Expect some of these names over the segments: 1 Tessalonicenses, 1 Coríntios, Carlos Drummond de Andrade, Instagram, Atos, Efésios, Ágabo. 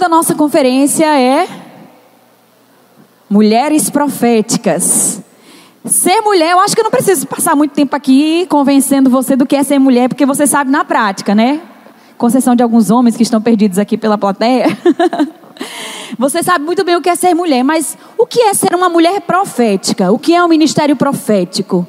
da nossa conferência é mulheres proféticas. Ser mulher, eu acho que eu não preciso passar muito tempo aqui convencendo você do que é ser mulher, porque você sabe na prática, né? Com exceção de alguns homens que estão perdidos aqui pela plateia. Você sabe muito bem o que é ser mulher, mas o que é ser uma mulher profética? O que é um ministério profético?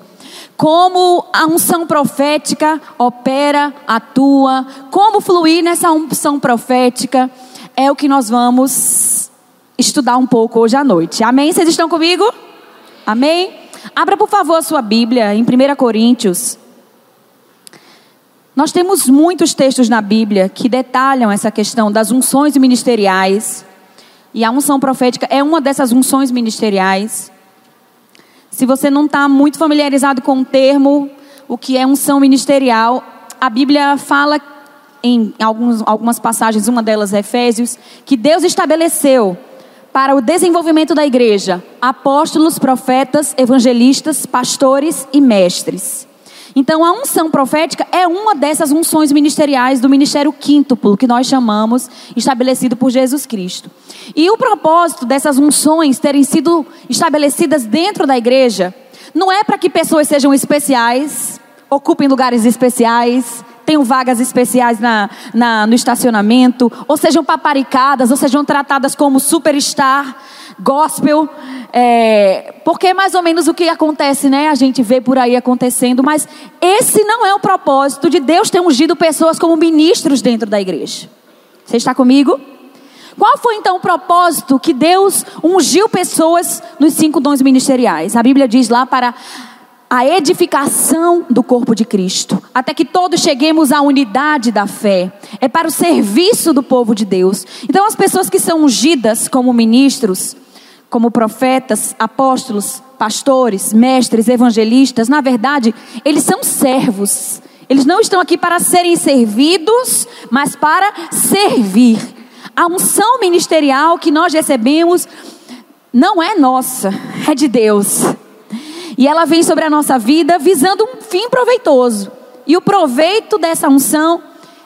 Como a unção profética opera, atua, como fluir nessa unção profética, é o que nós vamos estudar um pouco hoje à noite. Amém? Vocês estão comigo? Amém? Abra por favor a sua Bíblia em 1 Coríntios. Nós temos muitos textos na Bíblia que detalham essa questão das unções ministeriais. E a unção profética é uma dessas unções ministeriais. Se você não está muito familiarizado com o termo, o que é unção ministerial, a Bíblia fala em algumas passagens, uma delas é Efésios, que Deus estabeleceu para o desenvolvimento da igreja apóstolos, profetas, evangelistas, pastores e mestres. Então a unção profética é uma dessas unções ministeriais do ministério quíntuplo, que nós chamamos, estabelecido por Jesus Cristo. E o propósito dessas unções terem sido estabelecidas dentro da igreja não é para que pessoas sejam especiais, ocupem lugares especiais, tenham vagas especiais no estacionamento, ou sejam paparicadas, ou sejam tratadas como superstar, gospel, porque é mais ou menos o que acontece, né? A gente vê por aí acontecendo, mas esse não é o propósito de Deus ter ungido pessoas como ministros dentro da igreja. Você está comigo? Qual foi então o propósito que Deus ungiu pessoas nos 5 dons ministeriais? A Bíblia diz lá para a edificação do corpo de Cristo, até que todos cheguemos à unidade da fé. É para o serviço do povo de Deus. Então as pessoas que são ungidas como ministros, como profetas, apóstolos, pastores, mestres, evangelistas, na verdade, eles são servos. Eles não estão aqui para serem servidos, mas para servir. A unção ministerial que nós recebemos não é nossa, é de Deus. E ela vem sobre a nossa vida visando um fim proveitoso. E o proveito dessa unção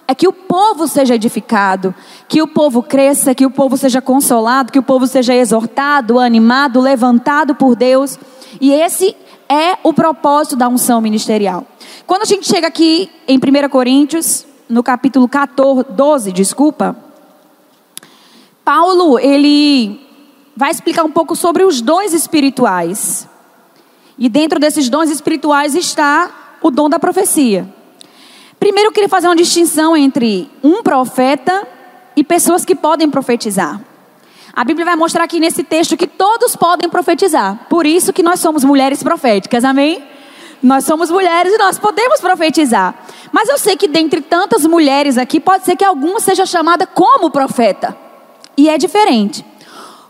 é que o povo seja edificado, que o povo cresça, que o povo seja consolado, que o povo seja exortado, animado, levantado por Deus. E esse é o propósito da unção ministerial. Quando a gente chega aqui em 1 Coríntios, no capítulo 12, Paulo, ele vai explicar um pouco sobre os dons espirituais. E dentro desses dons espirituais está o dom da profecia. Primeiro eu queria fazer uma distinção entre um profeta e pessoas que podem profetizar. A Bíblia vai mostrar aqui nesse texto que todos podem profetizar. Por isso que nós somos mulheres proféticas, amém? Nós somos mulheres e nós podemos profetizar. Mas eu sei que dentre tantas mulheres aqui, pode ser que alguma seja chamada como profeta. E é diferente.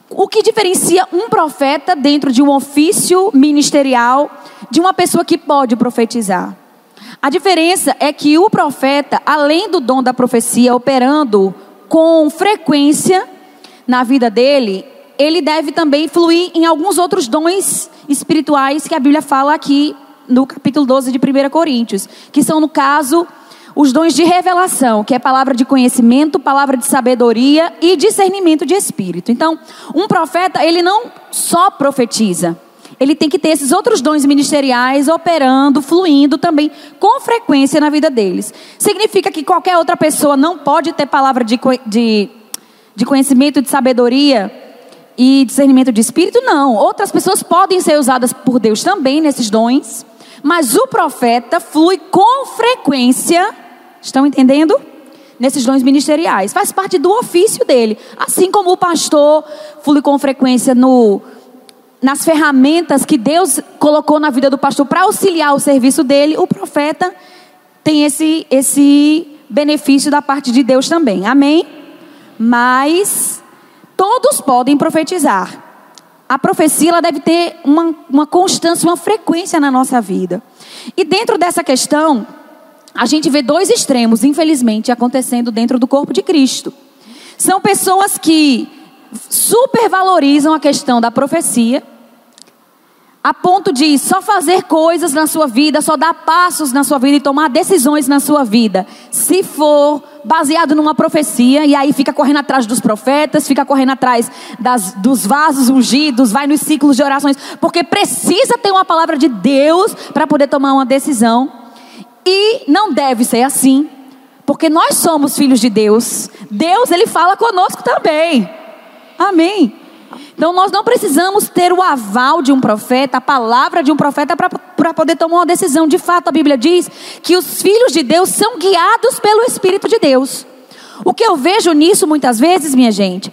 O que diferencia um profeta dentro de um ofício ministerial de uma pessoa que pode profetizar? A diferença é que o profeta, além do dom da profecia operando com frequência na vida dele, ele deve também fluir em alguns outros dons espirituais que a Bíblia fala aqui no capítulo 12 de 1 Coríntios, que são, no caso, os dons de revelação, que é palavra de conhecimento, palavra de sabedoria e discernimento de espírito. Então, um profeta, ele não só profetiza. Ele tem que ter esses outros dons ministeriais operando, fluindo também com frequência na vida deles. Significa que qualquer outra pessoa não pode ter palavra de conhecimento, de sabedoria e discernimento de espírito? Não. Outras pessoas podem ser usadas por Deus também nesses dons, mas o profeta flui com frequência, estão entendendo? Nesses dons ministeriais. Faz parte do ofício dele. Assim como o pastor flui com frequência nas ferramentas que Deus colocou na vida do pastor para auxiliar o serviço dele, o profeta tem esse benefício da parte de Deus também. Amém? Mas todos podem profetizar. A profecia ela deve ter uma constância, uma frequência na nossa vida. E dentro dessa questão, a gente vê 2 extremos, infelizmente, acontecendo dentro do corpo de Cristo. São pessoas que supervalorizam a questão da profecia, a ponto de só fazer coisas na sua vida, só dar passos na sua vida e tomar decisões na sua vida, se for baseado numa profecia, e aí fica correndo atrás dos profetas, fica correndo atrás dos vasos ungidos, vai nos ciclos de orações, porque precisa ter uma palavra de Deus para poder tomar uma decisão. E não deve ser assim, porque nós somos filhos de Deus. Deus, Ele fala conosco também. Amém? Então nós não precisamos ter o aval de um profeta, a palavra de um profeta para poder tomar uma decisão. De fato, a Bíblia diz que os filhos de Deus são guiados pelo Espírito de Deus. O que eu vejo nisso muitas vezes, minha gente,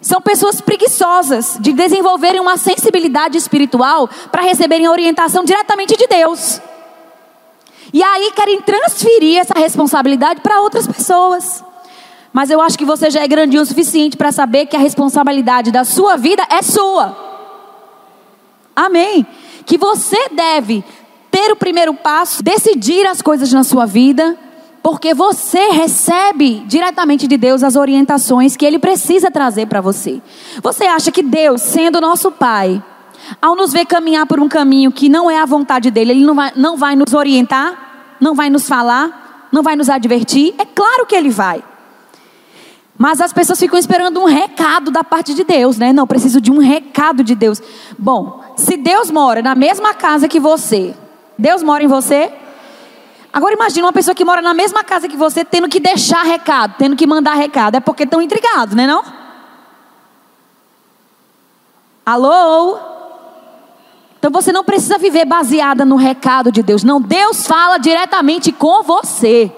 são pessoas preguiçosas de desenvolverem uma sensibilidade espiritual para receberem a orientação diretamente de Deus. E aí querem transferir essa responsabilidade para outras pessoas. Mas eu acho que você já é grandinho o suficiente para saber que a responsabilidade da sua vida é sua. Amém? Que você deve ter o primeiro passo, decidir as coisas na sua vida, porque você recebe diretamente de Deus as orientações que Ele precisa trazer para você. Você acha que Deus, sendo nosso Pai, ao nos ver caminhar por um caminho que não é a vontade dEle, Ele não vai nos orientar, não vai nos falar, não vai nos advertir? É claro que Ele vai. Mas as pessoas ficam esperando um recado da parte de Deus, né? Não, preciso de um recado de Deus. Bom, se Deus mora na mesma casa que você, Deus mora em você? Agora imagina uma pessoa que mora na mesma casa que você, tendo que deixar recado, tendo que mandar recado. É porque estão intrigados, né não? Alô? Então você não precisa viver baseada no recado de Deus. Não, Deus fala diretamente com você.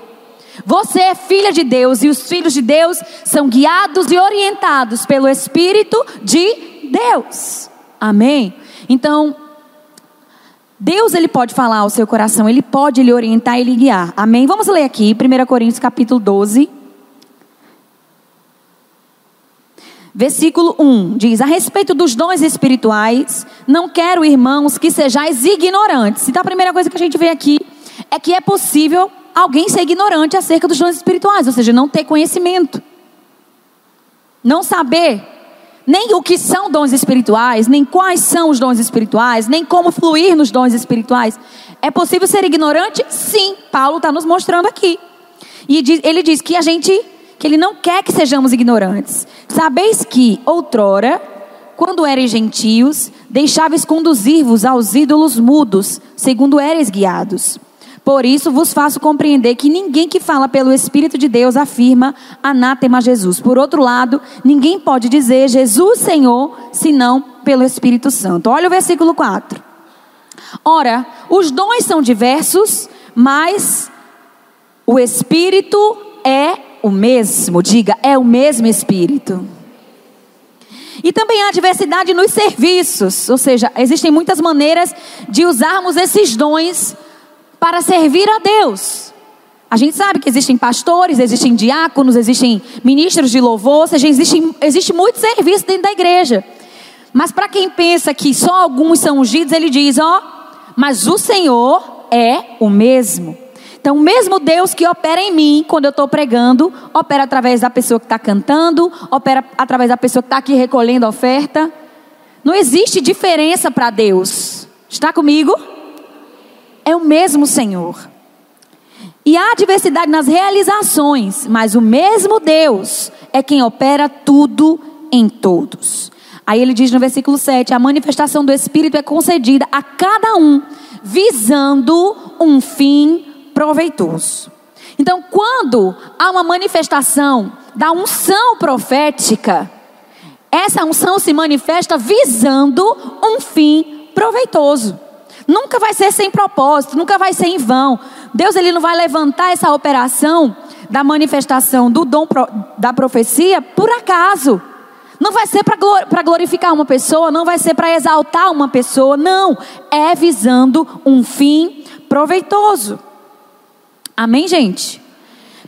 Você é filha de Deus, e os filhos de Deus são guiados e orientados pelo Espírito de Deus. Amém? Então, Deus, Ele pode falar ao seu coração, Ele pode lhe orientar e lhe guiar. Amém? Vamos ler aqui, 1 Coríntios capítulo 12. Versículo 1 diz: a respeito dos dons espirituais, não quero, irmãos, que sejais ignorantes. Então a primeira coisa que a gente vê aqui é que é possível alguém ser ignorante acerca dos dons espirituais, ou seja, não ter conhecimento, não saber nem o que são dons espirituais, nem quais são os dons espirituais, nem como fluir nos dons espirituais. É possível ser ignorante? Sim, Paulo está nos mostrando aqui. E ele diz que que ele não quer que sejamos ignorantes. Sabeis que outrora, quando eres gentios, deixáveis conduzir-vos aos ídolos mudos, segundo eres guiados. Por isso vos faço compreender que ninguém que fala pelo Espírito de Deus afirma anátema Jesus. Por outro lado, ninguém pode dizer Jesus Senhor, senão pelo Espírito Santo. Olha o versículo 4. Ora, os dons são diversos, mas o Espírito é o mesmo. Diga, é o mesmo Espírito. E também há diversidade nos serviços, ou seja, existem muitas maneiras de usarmos esses dons para servir a Deus. A gente sabe que existem pastores, existem diáconos, existem ministros de louvor, ou seja, existe muito serviço dentro da igreja. Mas para quem pensa que só alguns são ungidos, ele diz, mas o Senhor é o mesmo. Então o mesmo Deus que opera em mim quando eu estou pregando, opera através da pessoa que está cantando, opera através da pessoa que está aqui recolhendo a oferta. Não existe diferença para Deus. Está comigo? É o mesmo Senhor. E há diversidade nas realizações, mas o mesmo Deus é quem opera tudo em todos. Aí ele diz no versículo 7: a manifestação do Espírito é concedida a cada um, visando um fim proveitoso. Então, quando há uma manifestação da unção profética, essa unção se manifesta visando um fim proveitoso. Nunca vai ser sem propósito, nunca vai ser em vão. Deus, Ele não vai levantar essa operação da manifestação do dom da profecia por acaso. Não vai ser para glorificar uma pessoa, não vai ser para exaltar uma pessoa, não. É visando um fim proveitoso. Amém, gente?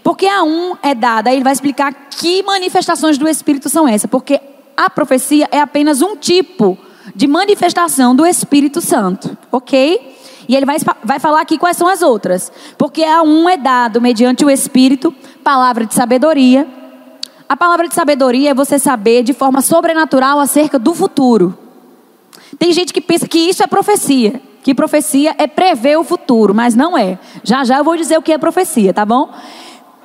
Porque a um é dada, aí ele vai explicar que manifestações do Espírito são essas, porque a profecia é apenas um tipo de manifestação do Espírito Santo, ok? E ele vai falar aqui quais são as outras. Porque a um é dado, mediante o Espírito, palavra de sabedoria. A palavra de sabedoria é você saber de forma sobrenatural acerca do futuro. Tem gente que pensa que isso é profecia, que profecia é prever o futuro, mas não é. Já já eu vou dizer o que é profecia, tá bom?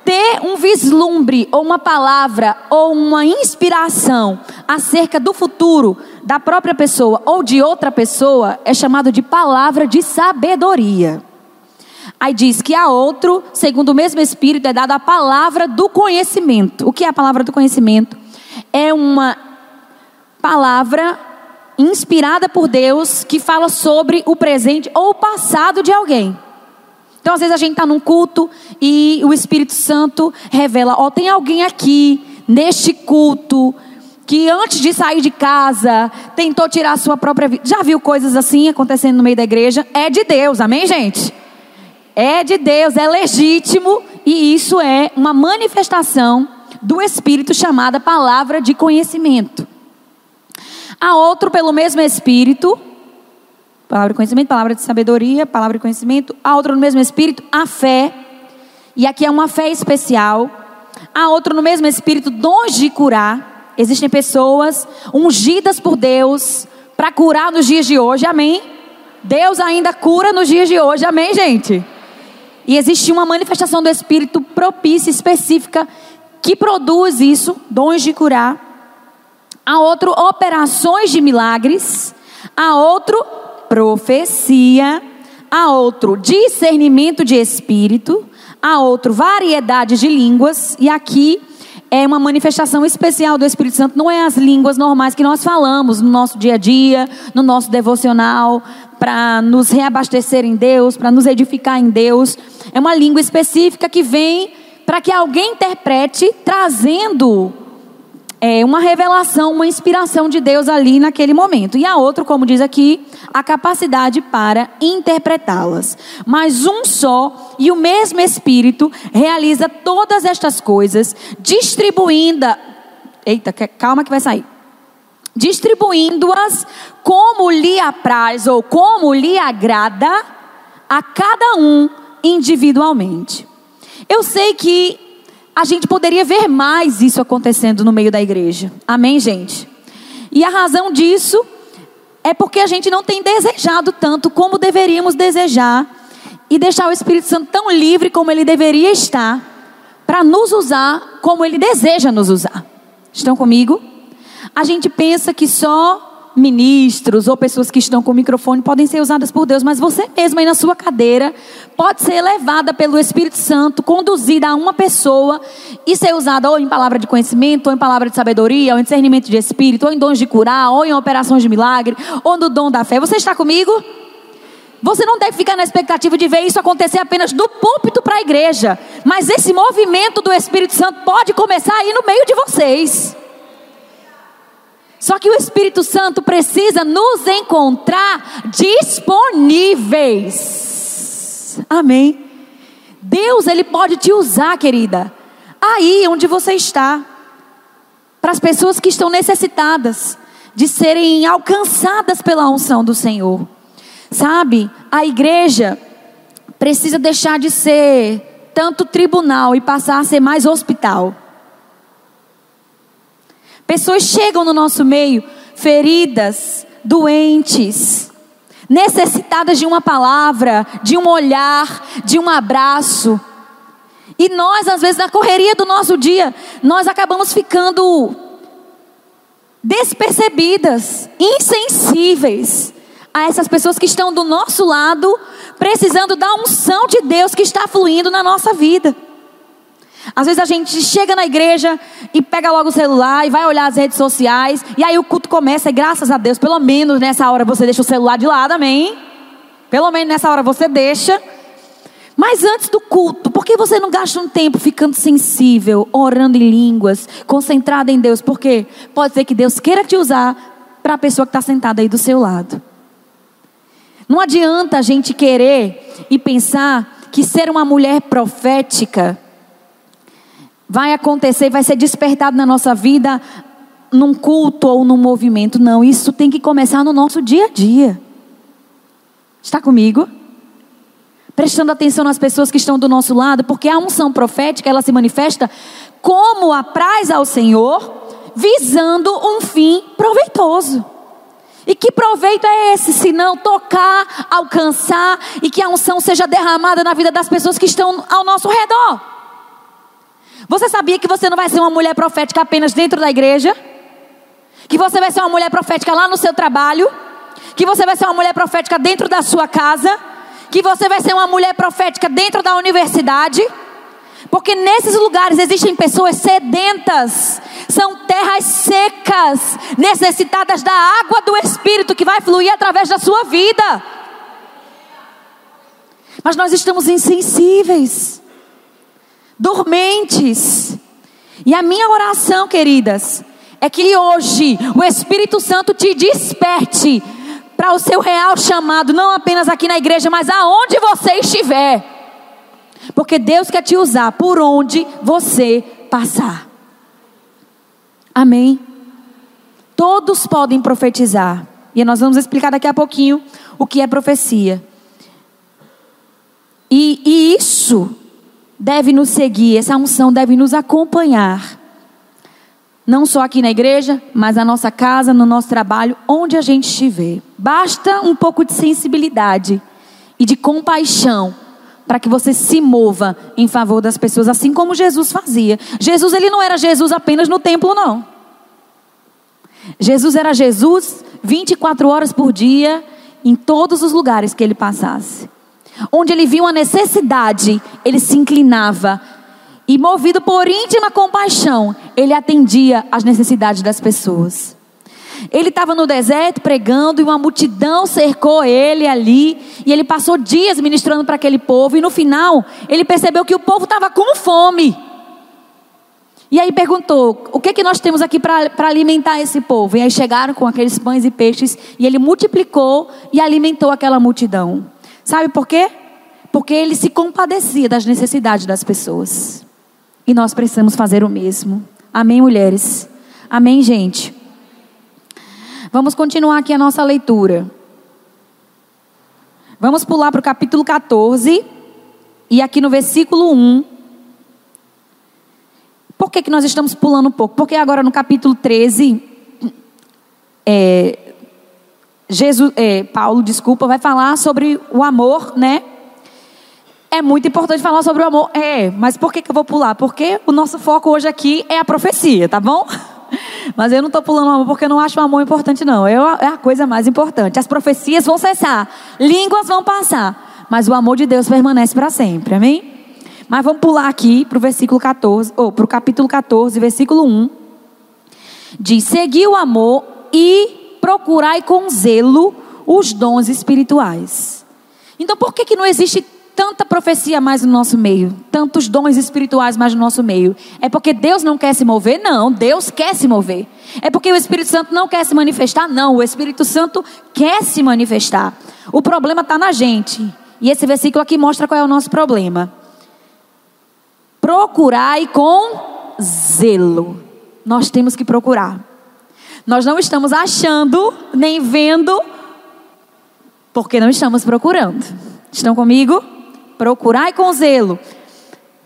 Ter um vislumbre, ou uma palavra, ou uma inspiração acerca do futuro da própria pessoa ou de outra pessoa é chamado de palavra de sabedoria. Aí diz que a outro, segundo o mesmo Espírito, é dada a palavra do conhecimento. O que é a palavra do conhecimento? É uma palavra inspirada por Deus que fala sobre o presente ou o passado de alguém. Então às vezes a gente está num culto e o Espírito Santo revela: ó, tem alguém aqui neste culto que antes de sair de casa tentou tirar a sua própria vida. Já viu coisas assim acontecendo no meio da igreja? É de Deus, amém, gente? É de Deus, é legítimo, e isso é uma manifestação do Espírito chamada palavra de conhecimento. A outro, pelo mesmo Espírito, palavra de conhecimento, palavra de sabedoria, palavra de conhecimento. A outro, no mesmo Espírito, a fé, e aqui é uma fé especial. A outro, no mesmo Espírito, dons de curar. Existem pessoas ungidas por Deus para curar nos dias de hoje, amém? Deus ainda cura nos dias de hoje, amém, gente? E existe uma manifestação do Espírito propícia, específica, que produz isso, dons de curar. A outro, operações de milagres. A outro, profecia. A outro, discernimento de espírito. A outro, variedade de línguas. E aqui é uma manifestação especial do Espírito Santo. Não é as línguas normais que nós falamos no nosso dia a dia, no nosso devocional, para nos reabastecer em Deus, para nos edificar em Deus. É uma língua específica que vem para que alguém interprete, trazendo uma revelação, uma inspiração de Deus ali naquele momento. E a outro, como diz aqui, a capacidade para interpretá-las. Mas um só e o mesmo Espírito realiza todas estas coisas, distribuindo-as como lhe apraz ou como lhe agrada a cada um individualmente. Eu sei que a gente poderia ver mais isso acontecendo no meio da igreja. Amém, gente? E a razão disso é porque a gente não tem desejado tanto como deveríamos desejar e deixar o Espírito Santo tão livre como ele deveria estar para nos usar como ele deseja nos usar. Estão comigo? A gente pensa que só ministros ou pessoas que estão com o microfone podem ser usadas por Deus, mas você mesmo aí na sua cadeira pode ser levada pelo Espírito Santo, conduzida a uma pessoa e ser usada ou em palavra de conhecimento, ou em palavra de sabedoria, ou em discernimento de espírito, ou em dons de curar, ou em operações de milagre, ou no dom da fé. Você está comigo? Você não deve ficar na expectativa de ver isso acontecer apenas do púlpito para a igreja, mas esse movimento do Espírito Santo pode começar aí no meio de vocês. Só que o Espírito Santo precisa nos encontrar disponíveis. Amém? Deus, ele pode te usar, querida, aí onde você está, para as pessoas que estão necessitadas de serem alcançadas pela unção do Senhor. Sabe, a igreja precisa deixar de ser tanto tribunal e passar a ser mais hospital. Pessoas chegam no nosso meio feridas, doentes, necessitadas de uma palavra, de um olhar, de um abraço. E nós, às vezes, na correria do nosso dia, nós acabamos ficando despercebidas, insensíveis a essas pessoas que estão do nosso lado, precisando da unção de Deus que está fluindo na nossa vida. Às vezes a gente chega na igreja e pega logo o celular e vai olhar as redes sociais. E aí o culto começa e graças a Deus, pelo menos nessa hora você deixa o celular de lado, amém? Pelo menos nessa hora você deixa. Mas antes do culto, por que você não gasta um tempo ficando sensível, orando em línguas, concentrada em Deus? Porque pode ser que Deus queira te usar para a pessoa que está sentada aí do seu lado. Não adianta a gente querer e pensar que ser uma mulher profética vai acontecer, vai ser despertado na nossa vida num culto ou num movimento. Não, isso tem que começar no nosso dia a dia. Está comigo? Prestando atenção nas pessoas que estão do nosso lado, porque a unção profética, ela se manifesta como apraz ao Senhor, visando um fim proveitoso. E que proveito é esse, se não tocar, alcançar e que a unção seja derramada na vida das pessoas que estão ao nosso redor? Você sabia que você não vai ser uma mulher profética apenas dentro da igreja? Que você vai ser uma mulher profética lá no seu trabalho? Que você vai ser uma mulher profética dentro da sua casa? Que você vai ser uma mulher profética dentro da universidade? Porque nesses lugares existem pessoas sedentas, são terras secas, necessitadas da água do Espírito que vai fluir através da sua vida. Mas nós estamos insensíveis, dormentes. E a minha oração, queridas, é que hoje o Espírito Santo te desperte para o seu real chamado, não apenas aqui na igreja, mas aonde você estiver. Porque Deus quer te usar por onde você passar. Amém? Todos podem profetizar. E nós vamos explicar daqui a pouquinho o que é profecia. E isso deve nos seguir, essa unção deve nos acompanhar. Não só aqui na igreja, mas na nossa casa, no nosso trabalho, onde a gente estiver. Basta um pouco de sensibilidade e de compaixão para que você se mova em favor das pessoas, assim como Jesus fazia. Jesus, ele não era Jesus apenas no templo, não. Jesus era Jesus 24 horas por dia, em todos os lugares que ele passasse. Onde ele via uma necessidade, ele se inclinava, e movido por íntima compaixão, ele atendia às necessidades das pessoas. Ele estava no deserto pregando e uma multidão cercou ele ali. E ele passou dias ministrando para aquele povo. E no final, ele percebeu que o povo estava com fome. E aí perguntou, o que nós temos aqui para alimentar esse povo? E aí chegaram com aqueles pães e peixes. E ele multiplicou e alimentou aquela multidão. Sabe por quê? Porque ele se compadecia das necessidades das pessoas. E nós precisamos fazer o mesmo. Amém, mulheres? Amém, gente? Vamos continuar aqui a nossa leitura. Vamos pular para o capítulo 14. E aqui no versículo 1. Por que nós estamos pulando um pouco? Porque agora no capítulo 13. Paulo vai falar sobre o amor, né? É muito importante falar sobre o amor. Mas por que eu vou pular? Porque o nosso foco hoje aqui é a profecia, tá bom? Mas eu não estou pulando o amor porque eu não acho o amor importante, não. É a coisa mais importante. As profecias vão cessar, línguas vão passar, mas o amor de Deus permanece para sempre, amém? Mas vamos pular aqui para o versículo 14, ou para o capítulo 14, versículo 1. Diz: segui o amor e procurai com zelo os dons espirituais. Então por que não existe tanta profecia mais no nosso meio, tantos dons espirituais mais no nosso meio? É porque Deus não quer se mover? Não, Deus quer se mover. É porque o Espírito Santo não quer se manifestar? Não, o Espírito Santo quer se manifestar. O problema está na gente. E esse versículo aqui mostra qual é o nosso problema. Procurai com zelo. Nós temos que procurar. Nós não estamos achando, nem vendo, porque não estamos procurando. Estão comigo? Procurai com zelo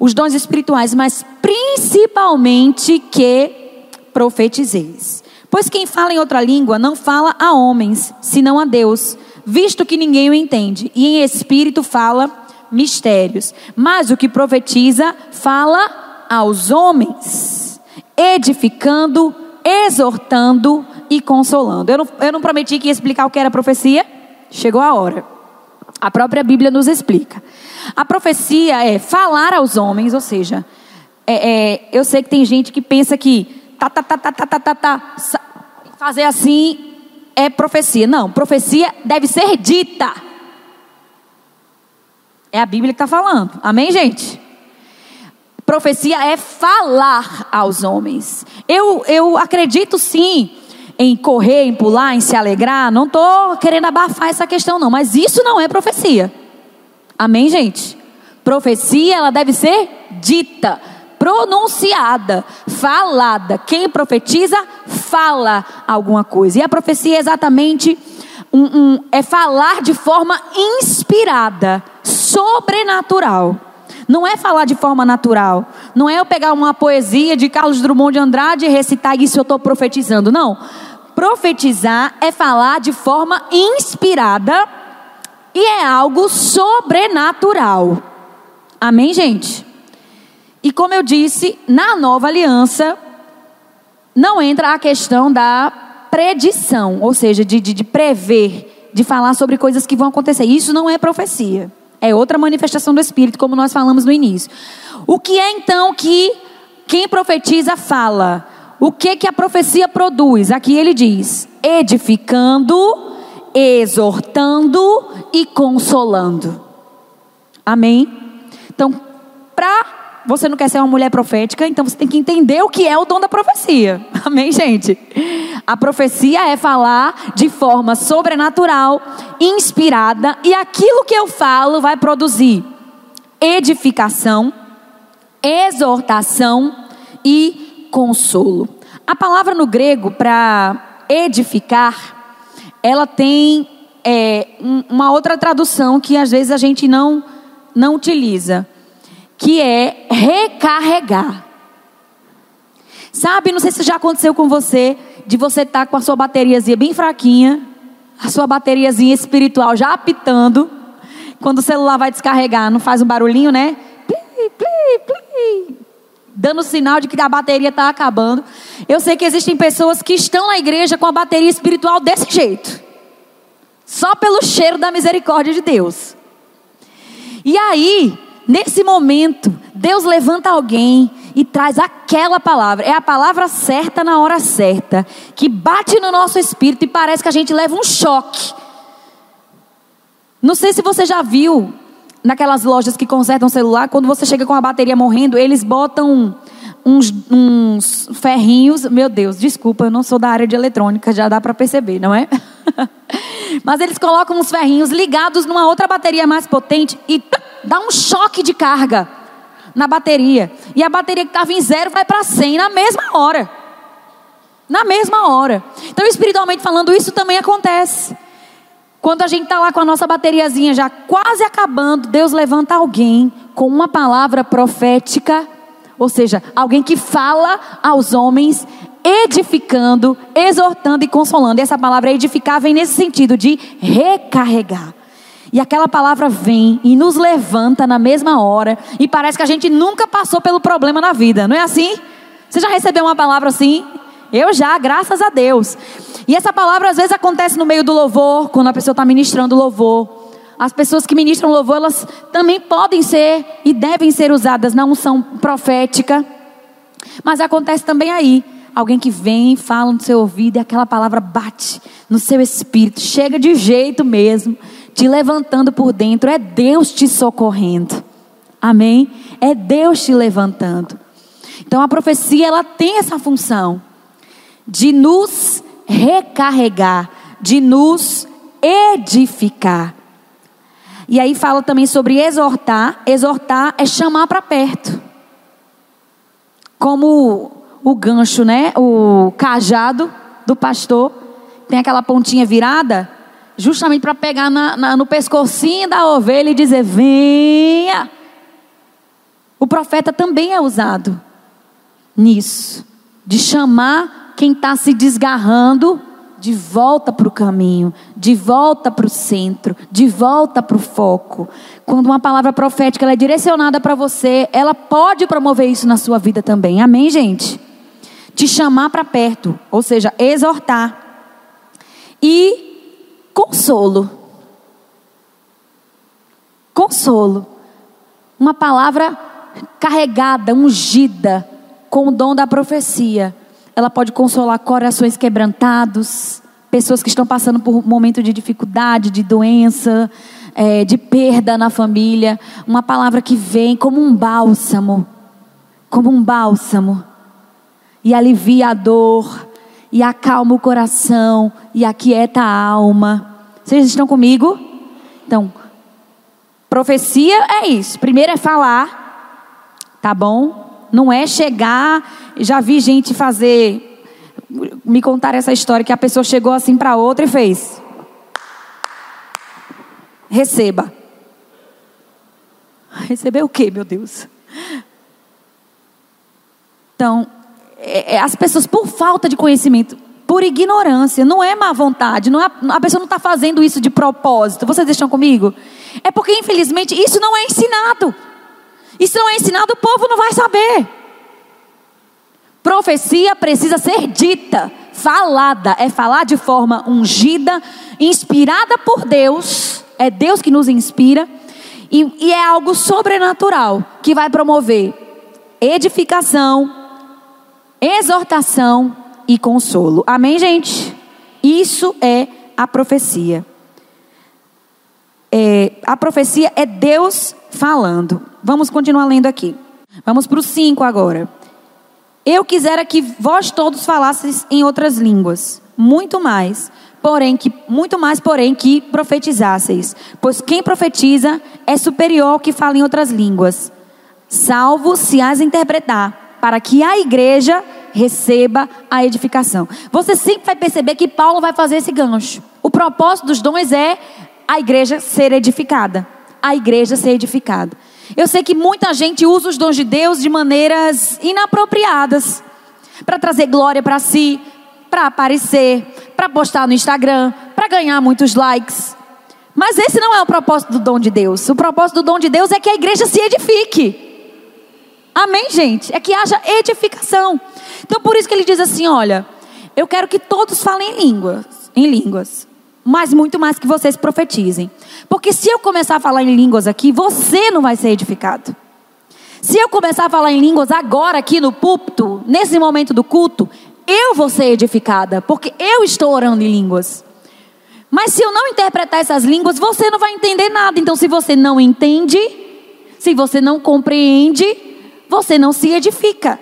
os dons espirituais, mas principalmente que profetizeis. Pois quem fala em outra língua não fala a homens, senão a Deus, visto que ninguém o entende. E em espírito fala mistérios. Mas o que profetiza fala aos homens, edificando, exortando e consolando. Eu não prometi que ia explicar o que era profecia? Chegou a hora. A própria Bíblia nos explica. A profecia é falar aos homens, ou seja, eu sei que tem gente que pensa que fazer assim é profecia. Não, profecia deve ser dita. É a Bíblia que está falando. Amém, gente? Profecia é falar aos homens. Eu acredito sim em correr, em pular, em se alegrar. Não estou querendo abafar essa questão, não. Mas isso não é profecia. Amém, gente? Profecia, ela deve ser dita, pronunciada, falada. Quem profetiza, fala alguma coisa. E a profecia é exatamente é falar de forma inspirada, sobrenatural. Não é falar de forma natural. Não é eu pegar uma poesia de Carlos Drummond de Andrade e recitar isso, eu estou profetizando. Não. Profetizar é falar de forma inspirada e é algo sobrenatural. Amém, gente? E como eu disse, na nova aliança não entra a questão da predição, ou seja, de prever, de falar sobre coisas que vão acontecer. Isso não é profecia, é outra manifestação do Espírito, como nós falamos no início. O que é então que quem profetiza fala? O que a profecia produz? Aqui ele diz: edificando, exortando e consolando. Amém? Então, você não quer ser uma mulher profética, então você tem que entender o que é o dom da profecia. Amém, gente? A profecia é falar de forma sobrenatural, inspirada, e aquilo que eu falo vai produzir edificação, exortação e consolo. A palavra no grego para edificar, ela tem uma outra tradução que às vezes a gente não utiliza, que é recarregar. Sabe, não sei se já aconteceu com você, de você estar com a sua bateriazinha bem fraquinha, a sua bateriazinha espiritual já apitando, quando o celular vai descarregar, não faz um barulhinho, né? Plim, plim, plim. Dando sinal de que a bateria está acabando. Eu sei que existem pessoas que estão na igreja com a bateria espiritual desse jeito, só pelo cheiro da misericórdia de Deus. E aí, nesse momento, Deus levanta alguém e traz aquela palavra. É a palavra certa na hora certa, que bate no nosso espírito e parece que a gente leva um choque. Não sei se você já viu naquelas lojas que consertam celular, quando você chega com a bateria morrendo, eles botam uns ferrinhos. Meu Deus, desculpa, eu não sou da área de eletrônica, já dá para perceber, não é? Mas eles colocam uns ferrinhos ligados numa outra bateria mais potente e dá um choque de carga na bateria. E a bateria que estava em 0 vai para 100 na mesma hora. Então, espiritualmente falando, isso também acontece. Quando a gente está lá com a nossa bateriazinha já quase acabando, Deus levanta alguém com uma palavra profética, ou seja, alguém que fala aos homens, edificando, exortando e consolando. E essa palavra edificar vem nesse sentido de recarregar. E aquela palavra vem e nos levanta na mesma hora, e parece que a gente nunca passou pelo problema na vida, não é assim? Você já recebeu uma palavra assim? Eu já, graças a Deus. E essa palavra às vezes acontece no meio do louvor, quando a pessoa está ministrando louvor. As pessoas que ministram louvor, elas também podem ser e devem ser usadas na unção profética. Mas acontece também aí. Alguém que vem, fala no seu ouvido e aquela palavra bate no seu espírito. Chega de jeito mesmo, te levantando por dentro. É Deus te socorrendo. Amém? É Deus te levantando. Então a profecia, ela tem essa função de nos recarregar, de nos edificar. E aí fala também sobre exortar. Exortar é chamar para perto, como o gancho, né? O cajado do pastor tem aquela pontinha virada, justamente para pegar no pescocinho da ovelha e dizer: venha. O profeta também é usado nisso, de chamar quem está se desgarrando de volta para o caminho, de volta para o centro, de volta para o foco. Quando uma palavra profética ela é direcionada para você, ela pode promover isso na sua vida também. Amém, gente? Te chamar para perto, ou seja, exortar. E consolo. Consolo. Uma palavra carregada, ungida, com o dom da profecia. Ela pode consolar corações quebrantados, pessoas que estão passando por momento de dificuldade, de doença, de perda na família. Uma palavra que vem como um bálsamo, e alivia a dor, e acalma o coração, e aquieta a alma. Vocês estão comigo? Então, profecia é isso. Primeiro é falar, tá bom? Não é chegar. Já vi gente me contar essa história, que a pessoa chegou assim para outra e fez: receba. Receber o quê, meu Deus? Então, as pessoas, por falta de conhecimento, por ignorância, não é má vontade, não é, a pessoa não está fazendo isso de propósito. Vocês estão comigo? É porque infelizmente isso não é ensinado. Isso não é ensinado, o povo não vai saber. Profecia precisa ser dita, falada, é falar de forma ungida, inspirada por Deus, é Deus que nos inspira, e é algo sobrenatural que vai promover edificação, exortação e consolo. Amém, gente? Isso é a profecia. A profecia é Deus falando. Vamos continuar lendo aqui. Vamos para o 5 agora. Eu quisera que vós todos falasseis em outras línguas, muito mais, porém, que profetizasseis. Pois quem profetiza é superior ao que fala em outras línguas, salvo se as interpretar, para que a igreja receba a edificação. Você sempre vai perceber que Paulo vai fazer esse gancho. O propósito dos dons é a igreja ser edificada. A igreja ser edificada. Eu sei que muita gente usa os dons de Deus de maneiras inapropriadas, para trazer glória para si, para aparecer, para postar no Instagram, para ganhar muitos likes. Mas esse não é o propósito do dom de Deus. O propósito do dom de Deus é que a igreja se edifique. Amém, gente? É que haja edificação. Então por isso que ele diz assim, olha, eu quero que todos falem em línguas, mas muito mais que vocês profetizem. Porque se eu começar a falar em línguas aqui, você não vai ser edificado. Se eu começar a falar em línguas agora aqui no púlpito, nesse momento do culto, eu vou ser edificada, porque eu estou orando em línguas. Mas se eu não interpretar essas línguas, você não vai entender nada. Então se você não entende, se você não compreende, você não se edifica.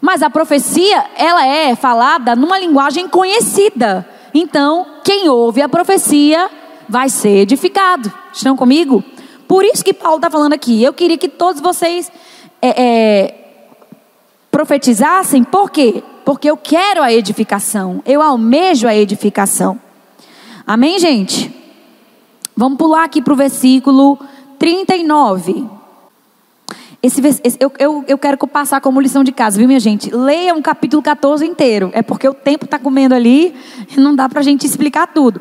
Mas a profecia, ela é falada numa linguagem conhecida. Então, quem ouve a profecia vai ser edificado. Estão comigo? Por isso que Paulo está falando aqui. Eu queria que todos vocês profetizassem. Por quê? Porque eu quero a edificação. Eu almejo a edificação. Amém, gente? Vamos pular aqui para o versículo 39. Eu quero passar como lição de casa, viu, minha gente? Leiam o capítulo 14 inteiro. É porque o tempo está comendo ali e não dá para a gente explicar tudo.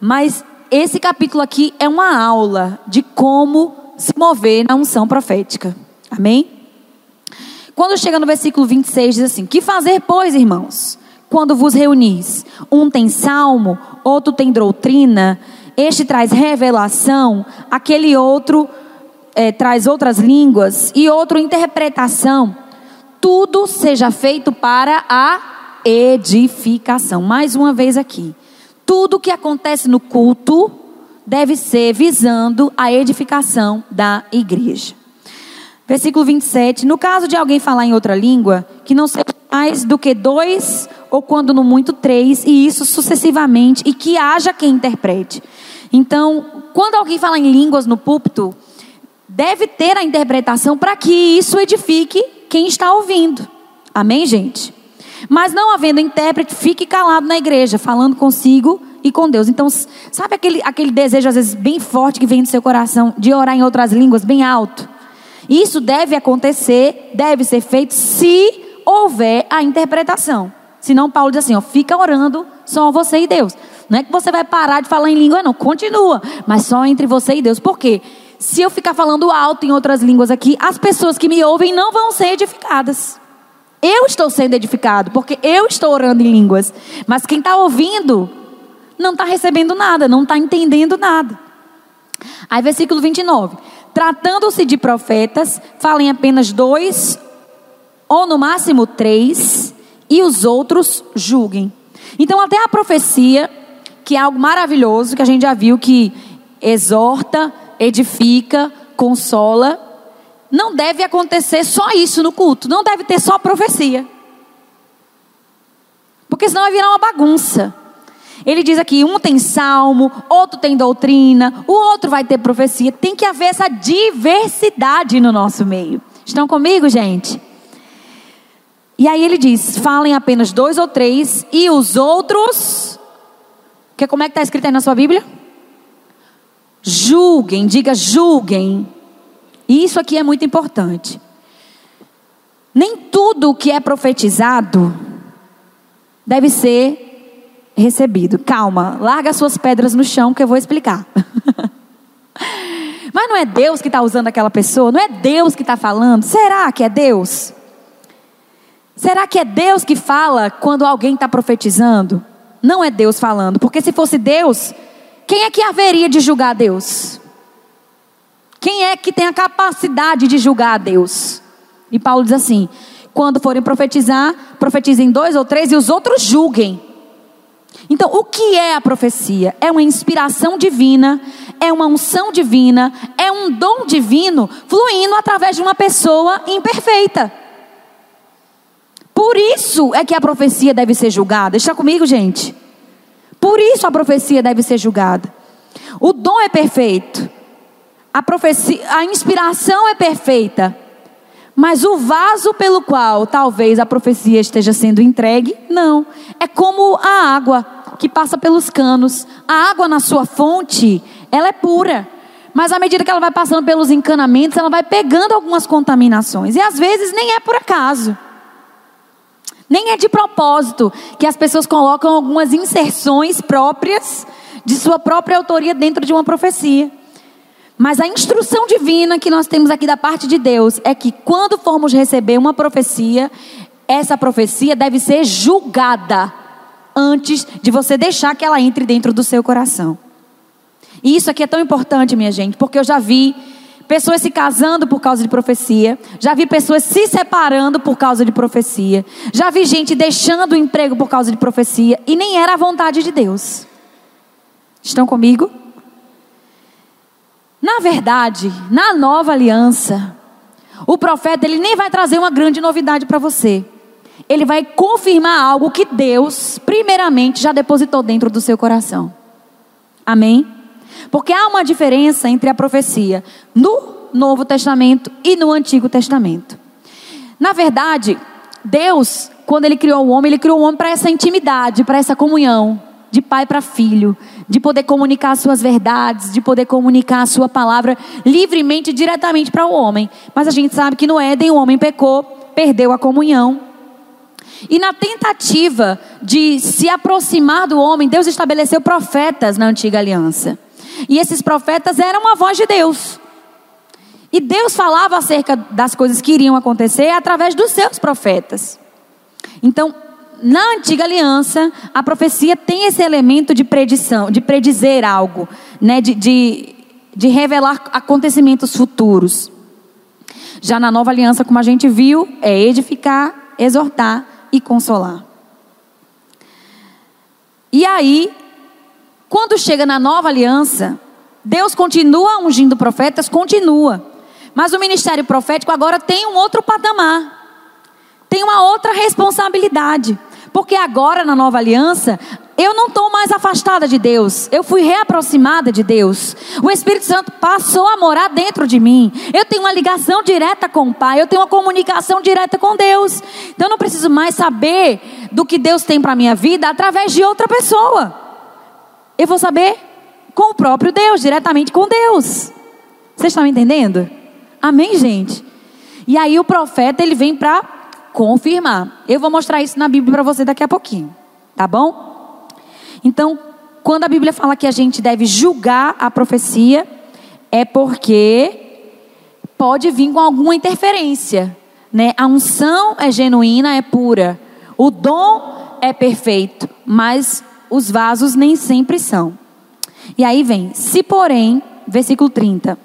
Mas esse capítulo aqui é uma aula de como se mover na unção profética. Amém? Quando chega no versículo 26, diz assim: que fazer, pois, irmãos, quando vos reunis? Um tem salmo, outro tem doutrina, este traz revelação, aquele outro traz outras línguas e outro interpretação. Tudo seja feito para a edificação. Mais uma vez aqui, tudo que acontece no culto deve ser visando a edificação da igreja. Versículo 27, no caso de alguém falar em outra língua, que não seja mais do que 2, ou quando no muito 3, e isso sucessivamente, e que haja quem interprete. Então, quando alguém fala em línguas no púlpito, deve ter a interpretação para que isso edifique quem está ouvindo. Amém, gente? Mas não havendo intérprete, fique calado na igreja, falando consigo e com Deus. Então, sabe aquele desejo, às vezes, bem forte que vem do seu coração, de orar em outras línguas, bem alto? Isso deve acontecer, deve ser feito, se houver a interpretação. Senão, Paulo diz assim, ó, fica orando só você e Deus. Não é que você vai parar de falar em língua, não. Continua, mas só entre você e Deus. Por quê? Se eu ficar falando alto em outras línguas aqui, as pessoas que me ouvem não vão ser edificadas. Eu estou sendo edificado, porque eu estou orando em línguas. Mas quem está ouvindo não está recebendo nada, não está entendendo nada. Aí versículo 29. Tratando-se de profetas, falem apenas 2, ou no máximo 3, e os outros julguem. Então até a profecia, que é algo maravilhoso, que a gente já viu que exorta, edifica, consola, não deve acontecer só isso no culto, não deve ter só profecia, porque senão vai virar uma bagunça. Ele diz aqui, um tem salmo, outro tem doutrina, o outro vai ter profecia. Tem que haver essa diversidade no nosso meio. Estão comigo, gente? E aí ele diz, falem apenas 2 ou 3 e os outros, que como é que está escrito aí na sua Bíblia? Julguem, diga julguem. E isso aqui é muito importante. Nem tudo que é profetizado deve ser recebido. Calma, larga suas pedras no chão que eu vou explicar. Mas não é Deus que está usando aquela pessoa? Não é Deus que está falando? Será que é Deus? Será que é Deus que fala quando alguém está profetizando? Não é Deus falando, porque se fosse Deus, quem é que haveria de julgar Deus? Quem é que tem a capacidade de julgar a Deus? E Paulo diz assim: quando forem profetizar, profetizem 2 ou 3 e os outros julguem. Então, o que é a profecia? É uma inspiração divina, é uma unção divina, é um dom divino fluindo através de uma pessoa imperfeita. Por isso é que a profecia deve ser julgada. Está comigo, gente? Por isso a profecia deve ser julgada. O dom é perfeito. A inspiração é perfeita. Mas o vaso pelo qual talvez a profecia esteja sendo entregue, não. É como a água que passa pelos canos. A água na sua fonte, ela é pura. Mas à medida que ela vai passando pelos encanamentos, ela vai pegando algumas contaminações. E às vezes nem é por acaso. Nem é de propósito que as pessoas colocam algumas inserções próprias de sua própria autoria dentro de uma profecia. Mas a instrução divina que nós temos aqui da parte de Deus é que quando formos receber uma profecia, essa profecia deve ser julgada antes de você deixar que ela entre dentro do seu coração. E isso aqui é tão importante, minha gente, porque eu já vi pessoas se casando por causa de profecia. Já vi pessoas se separando por causa de profecia. Já vi gente deixando o emprego por causa de profecia. E nem era a vontade de Deus. Estão comigo? Na verdade, na nova aliança, o profeta ele nem vai trazer uma grande novidade para você. Ele vai confirmar algo que Deus, primeiramente, já depositou dentro do seu coração. Amém? Porque há uma diferença entre a profecia no Novo Testamento e no Antigo Testamento. Na verdade, Deus, quando Ele criou o homem para essa intimidade, para essa comunhão, de pai para filho, de poder comunicar as suas verdades, de poder comunicar a sua palavra livremente e diretamente para o homem. Mas a gente sabe que no Éden o homem pecou, perdeu a comunhão. E na tentativa de se aproximar do homem, Deus estabeleceu profetas na antiga aliança. E esses profetas eram a voz de Deus. E Deus falava acerca das coisas que iriam acontecer através dos seus profetas. Então, na antiga aliança, a profecia tem esse elemento de predição, de predizer algo, né? de revelar acontecimentos futuros. Já na nova aliança, como a gente viu, é edificar, exortar e consolar. E aí, quando chega na nova aliança, Deus continua ungindo profetas, continua. Mas o ministério profético agora tem um outro patamar. Tem uma outra responsabilidade. Porque agora na nova aliança, eu não estou mais afastada de Deus. Eu fui reaproximada de Deus. O Espírito Santo passou a morar dentro de mim. Eu tenho uma ligação direta com o Pai. Eu tenho uma comunicação direta com Deus. Então eu não preciso mais saber do que Deus tem para a minha vida através de outra pessoa. Eu vou saber com o próprio Deus, diretamente com Deus. Vocês estão me entendendo? Amém, gente? E aí o profeta, ele vem para confirmar. Eu vou mostrar isso na Bíblia para você daqui a pouquinho. Tá bom? Então, quando a Bíblia fala que a gente deve julgar a profecia, é porque pode vir com alguma interferência, né? A unção é genuína, é pura. O dom é perfeito, mas os vasos nem sempre são. E aí vem, se porém, versículo 30,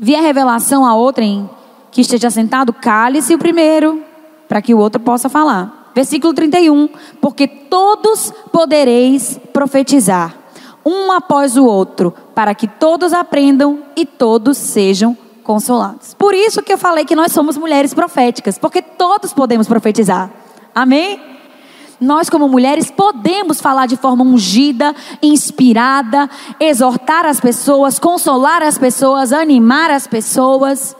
vier revelação a outrem que esteja sentado, cale-se o primeiro, para que o outro possa falar. Versículo 31, porque todos podereis profetizar, um após o outro, para que todos aprendam e todos sejam consolados. Por isso que eu falei que nós somos mulheres proféticas, porque todos podemos profetizar. Amém? Nós como mulheres podemos falar de forma ungida, inspirada, exortar as pessoas, consolar as pessoas, animar as pessoas.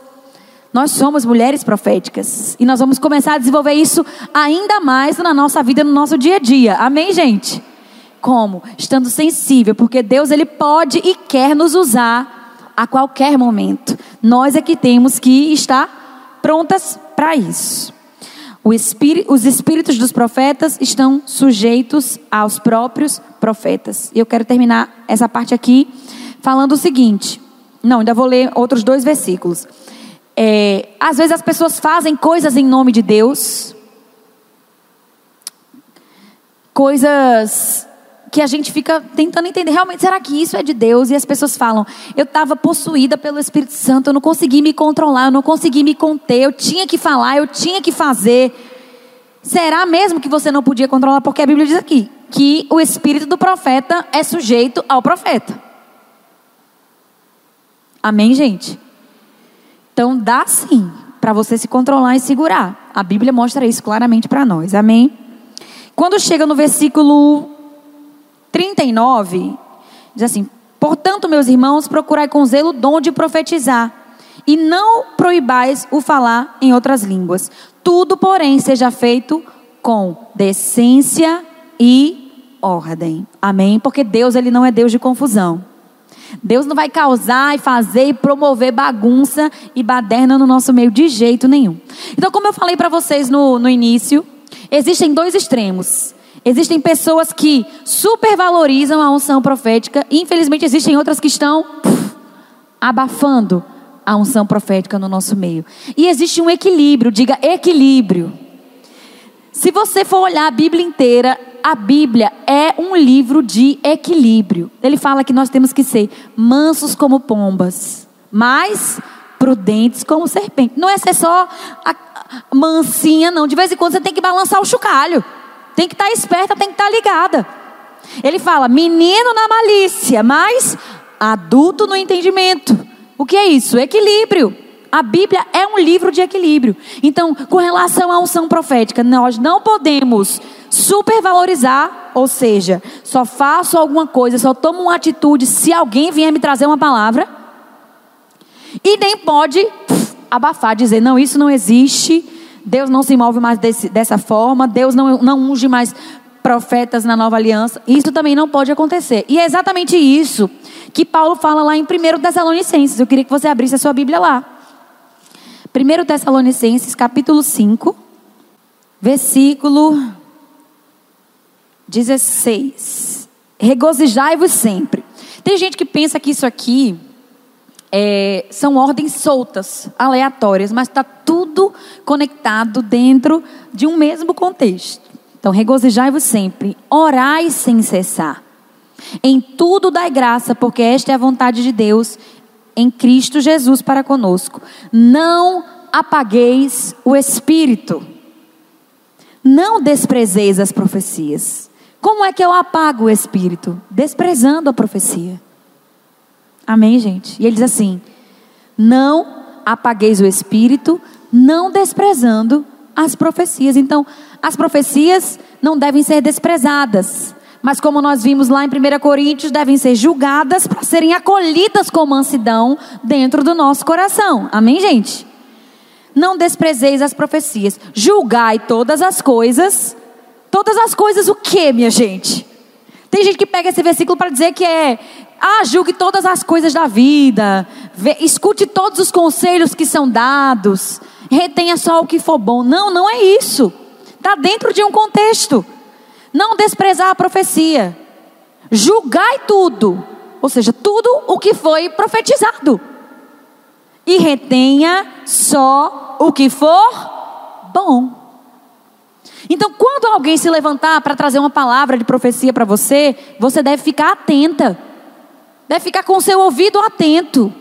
Nós somos mulheres proféticas. E nós vamos começar a desenvolver isso ainda mais na nossa vida, no nosso dia a dia. Amém, gente? Como? Estando sensível. Porque Deus, Ele pode e quer nos usar a qualquer momento. Nós é que temos que estar prontas para isso. Os espíritos dos profetas estão sujeitos aos próprios profetas. E eu quero terminar essa parte aqui falando o seguinte. Não, ainda vou ler outros dois versículos. Às vezes as pessoas fazem coisas em nome de Deus. Coisas que a gente fica tentando entender. Realmente, será que isso é de Deus? E as pessoas falam, eu estava possuída pelo Espírito Santo, eu não consegui me controlar, eu não consegui me conter, eu tinha que falar, eu tinha que fazer. Será mesmo que você não podia controlar? Porque a Bíblia diz aqui, que o espírito do profeta é sujeito ao profeta. Amém, gente? Então, dá sim para você se controlar e segurar. A Bíblia mostra isso claramente para nós. Amém? Quando chega no versículo 39, diz assim: portanto, meus irmãos, procurai com zelo o dom de profetizar, e não proibais o falar em outras línguas. Tudo, porém, seja feito com decência e ordem. Amém? Porque Deus, ele não é Deus de confusão. Deus não vai causar e fazer e promover bagunça e baderna no nosso meio de jeito nenhum. Então, como eu falei para vocês no início, existem dois extremos. Existem pessoas que supervalorizam a unção profética. E infelizmente existem outras que estão abafando a unção profética no nosso meio. E existe um equilíbrio, diga equilíbrio. Se você for olhar a Bíblia inteira, a Bíblia é um livro de equilíbrio. Ele fala que nós temos que ser mansos como pombas, mas prudentes como serpentes. Não é ser só mansinha, não. De vez em quando você tem que balançar o chocalho. Tem que estar esperta, tem que estar ligada. Ele fala, menino na malícia, mas adulto no entendimento. O que é isso? Equilíbrio. A Bíblia é um livro de equilíbrio. Então, com relação à unção profética, nós não podemos supervalorizar, ou seja, só faço alguma coisa, só tomo uma atitude se alguém vier me trazer uma palavra. E nem pode abafar, dizer, não, isso não existe. Deus não se move mais dessa forma, Deus não unge mais profetas na nova aliança. Isso também não pode acontecer. E é exatamente isso que Paulo fala lá em 1 Tessalonicenses. Eu queria que você abrisse a sua Bíblia lá. 1 Tessalonicenses, capítulo 5, versículo 16. Regozijai-vos sempre. Tem gente que pensa que isso aqui são ordens soltas, aleatórias, mas está tudo conectado dentro de um mesmo contexto. Então, regozijai-vos sempre, orai sem cessar. Em tudo dai graça, porque esta é a vontade de Deus em Cristo Jesus para conosco. Não apagueis o Espírito. Não desprezeis as profecias. Como é que eu apago o Espírito? Desprezando a profecia. Amém, gente? E ele diz assim, não apagueis o Espírito, não desprezando as profecias. Então, as profecias não devem ser desprezadas, mas como nós vimos lá em 1 Coríntios, devem ser julgadas para serem acolhidas com mansidão dentro do nosso coração. Amém, gente? Não desprezeis as profecias. Julgai todas as coisas. Todas as coisas o quê, minha gente? Tem gente que pega esse versículo para dizer que julgue todas as coisas da vida. Escute todos os conselhos que são dados. Retenha só o que for bom. Não, não é isso. Está dentro de um contexto. Não desprezar a profecia. Julgai tudo. Ou seja, tudo o que foi profetizado. E retenha só o que for bom. Então, quando alguém se levantar para trazer uma palavra de profecia para você, você deve ficar atenta. Deve ficar com o seu ouvido atento.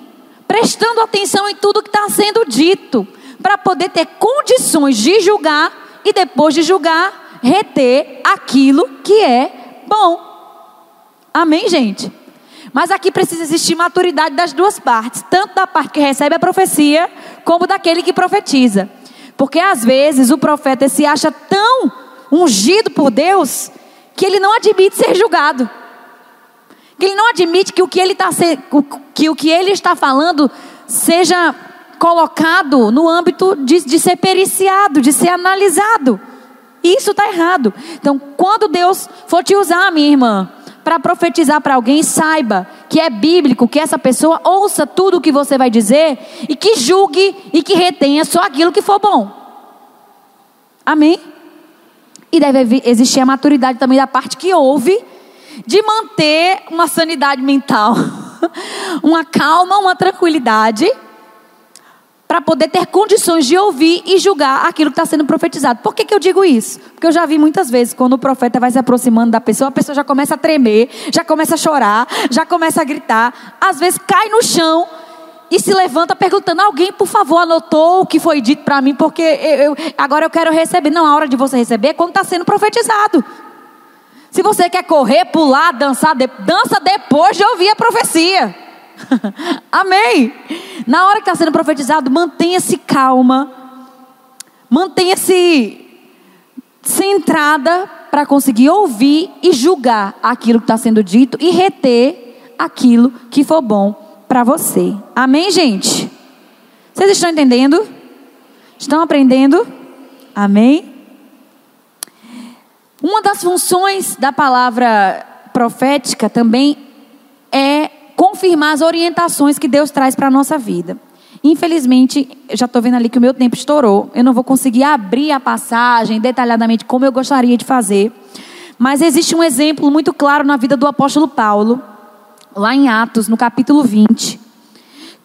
Prestando atenção em tudo que está sendo dito. Para poder ter condições de julgar e depois de julgar, reter aquilo que é bom. Amém, gente? Mas aqui precisa existir maturidade das duas partes, tanto da parte que recebe a profecia, como daquele que profetiza. Porque às vezes o profeta se acha tão ungido por Deus, que ele não admite ser julgado. Que ele não admite que o que ele está falando seja colocado no âmbito de ser periciado, de ser analisado. Isso está errado. Então, quando Deus for te usar, minha irmã, para profetizar para alguém, saiba que é bíblico que essa pessoa ouça tudo o que você vai dizer e que julgue e que retenha só aquilo que for bom. Amém? E deve existir a maturidade também da parte que ouve, de manter uma sanidade mental, uma calma, uma tranquilidade, para poder ter condições de ouvir e julgar aquilo que está sendo profetizado. Por que eu digo isso? Porque eu já vi muitas vezes, quando o profeta vai se aproximando da pessoa, a pessoa já começa a tremer, já começa a chorar, já começa a gritar, às vezes cai no chão e se levanta perguntando: alguém, por favor, anotou o que foi dito para mim, porque agora eu quero receber. Não, a hora de você receber é quando está sendo profetizado. Se você quer correr, pular, dançar, dança depois de ouvir a profecia. Amém? Na hora que está sendo profetizado, mantenha-se calma, mantenha-se centrada para conseguir ouvir e julgar aquilo que está sendo dito e reter aquilo que for bom para você. Amém, gente? Vocês estão entendendo? Estão aprendendo? Amém? Uma das funções da palavra profética também é confirmar as orientações que Deus traz para a nossa vida. Infelizmente, eu já estou vendo ali que o meu tempo estourou. Eu não vou conseguir abrir a passagem detalhadamente como eu gostaria de fazer. Mas existe um exemplo muito claro na vida do apóstolo Paulo, lá em Atos, no capítulo 20.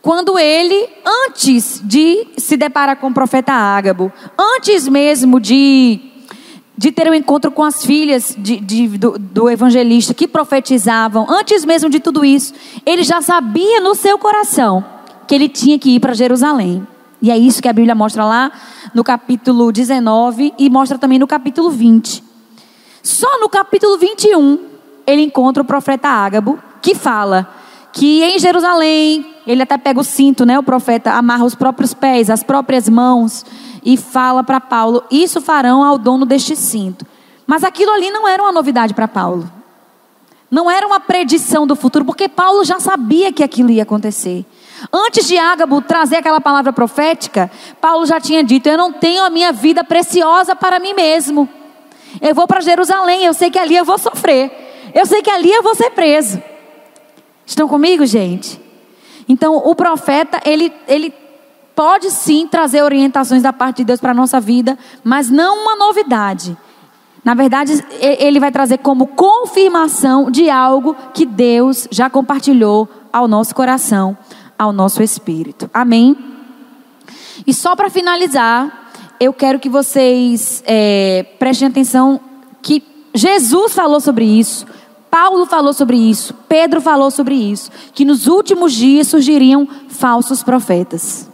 Quando ele, antes de se deparar com o profeta Ágabo, antes mesmo de ter um encontro com as filhas do evangelista que profetizavam, antes mesmo de tudo isso, ele já sabia no seu coração que ele tinha que ir para Jerusalém. E é isso que a Bíblia mostra lá no capítulo 19 e mostra também no capítulo 20. Só no capítulo 21 ele encontra o profeta Ágabo, que fala que em Jerusalém, ele até pega o cinto, né? O profeta amarra os próprios pés, as próprias mãos, e fala para Paulo: isso farão ao dono deste cinto. Mas aquilo ali não era uma novidade para Paulo, não era uma predição do futuro, porque Paulo já sabia que aquilo ia acontecer. Antes de Ágabo trazer aquela palavra profética, Paulo já tinha dito: eu não tenho a minha vida preciosa para mim mesmo, eu vou para Jerusalém, eu sei que ali eu vou sofrer, eu sei que ali eu vou ser preso. Estão comigo, gente? Então o profeta, ele pode sim trazer orientações da parte de Deus para a nossa vida, mas não uma novidade. Na verdade, ele vai trazer como confirmação de algo que Deus já compartilhou ao nosso coração, ao nosso espírito. Amém? E só para finalizar, eu quero que vocês prestem atenção que Jesus falou sobre isso, Paulo falou sobre isso, Pedro falou sobre isso, que nos últimos dias surgiriam falsos profetas.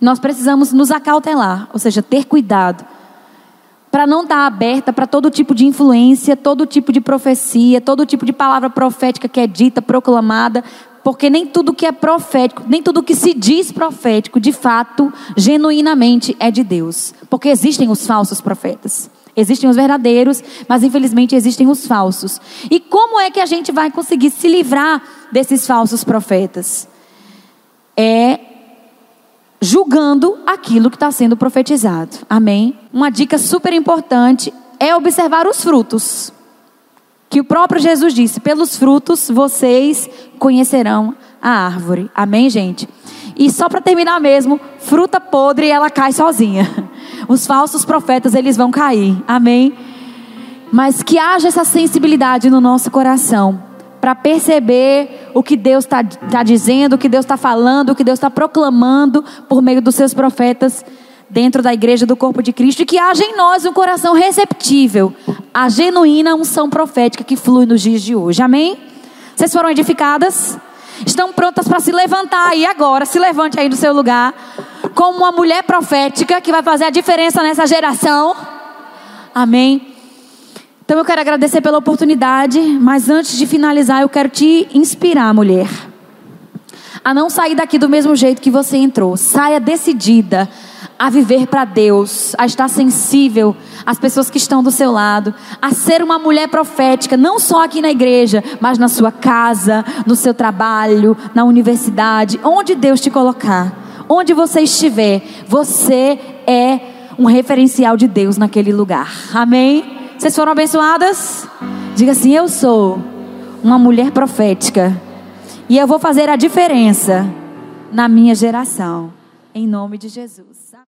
Nós precisamos nos acautelar, ou seja, ter cuidado, para não estar aberta para todo tipo de influência, todo tipo de profecia, todo tipo de palavra profética que é dita, proclamada, porque nem tudo que é profético, nem tudo que se diz profético, de fato, genuinamente é de Deus. Porque existem os falsos profetas, existem os verdadeiros, mas infelizmente existem os falsos. E como é que a gente vai conseguir se livrar desses falsos profetas? É julgando aquilo que está sendo profetizado. Amém? Uma dica super importante é observar os frutos, que o próprio Jesus disse: pelos frutos vocês conhecerão a árvore. Amém, gente? E só para terminar mesmo, fruta podre, ela cai sozinha. Os falsos profetas, eles vão cair. Amém? Mas que haja essa sensibilidade no nosso coração, para perceber o que Deus está dizendo, o que Deus está falando, o que Deus está proclamando por meio dos seus profetas dentro da igreja do corpo de Cristo, e que haja em nós um coração receptível à genuína unção profética que flui nos dias de hoje. Amém? Vocês foram edificadas? Estão prontas para se levantar aí agora? Se levante aí do seu lugar como uma mulher profética que vai fazer a diferença nessa geração. Amém? Então eu quero agradecer pela oportunidade, mas antes de finalizar eu quero te inspirar, mulher, a não sair daqui do mesmo jeito que você entrou. Saia decidida a viver para Deus, a estar sensível às pessoas que estão do seu lado, a ser uma mulher profética, não só aqui na igreja, mas na sua casa, no seu trabalho, na universidade, onde Deus te colocar, onde você estiver, você é um referencial de Deus naquele lugar. Amém? Vocês foram abençoadas? Diga assim: eu sou uma mulher profética e eu vou fazer a diferença na minha geração, em nome de Jesus.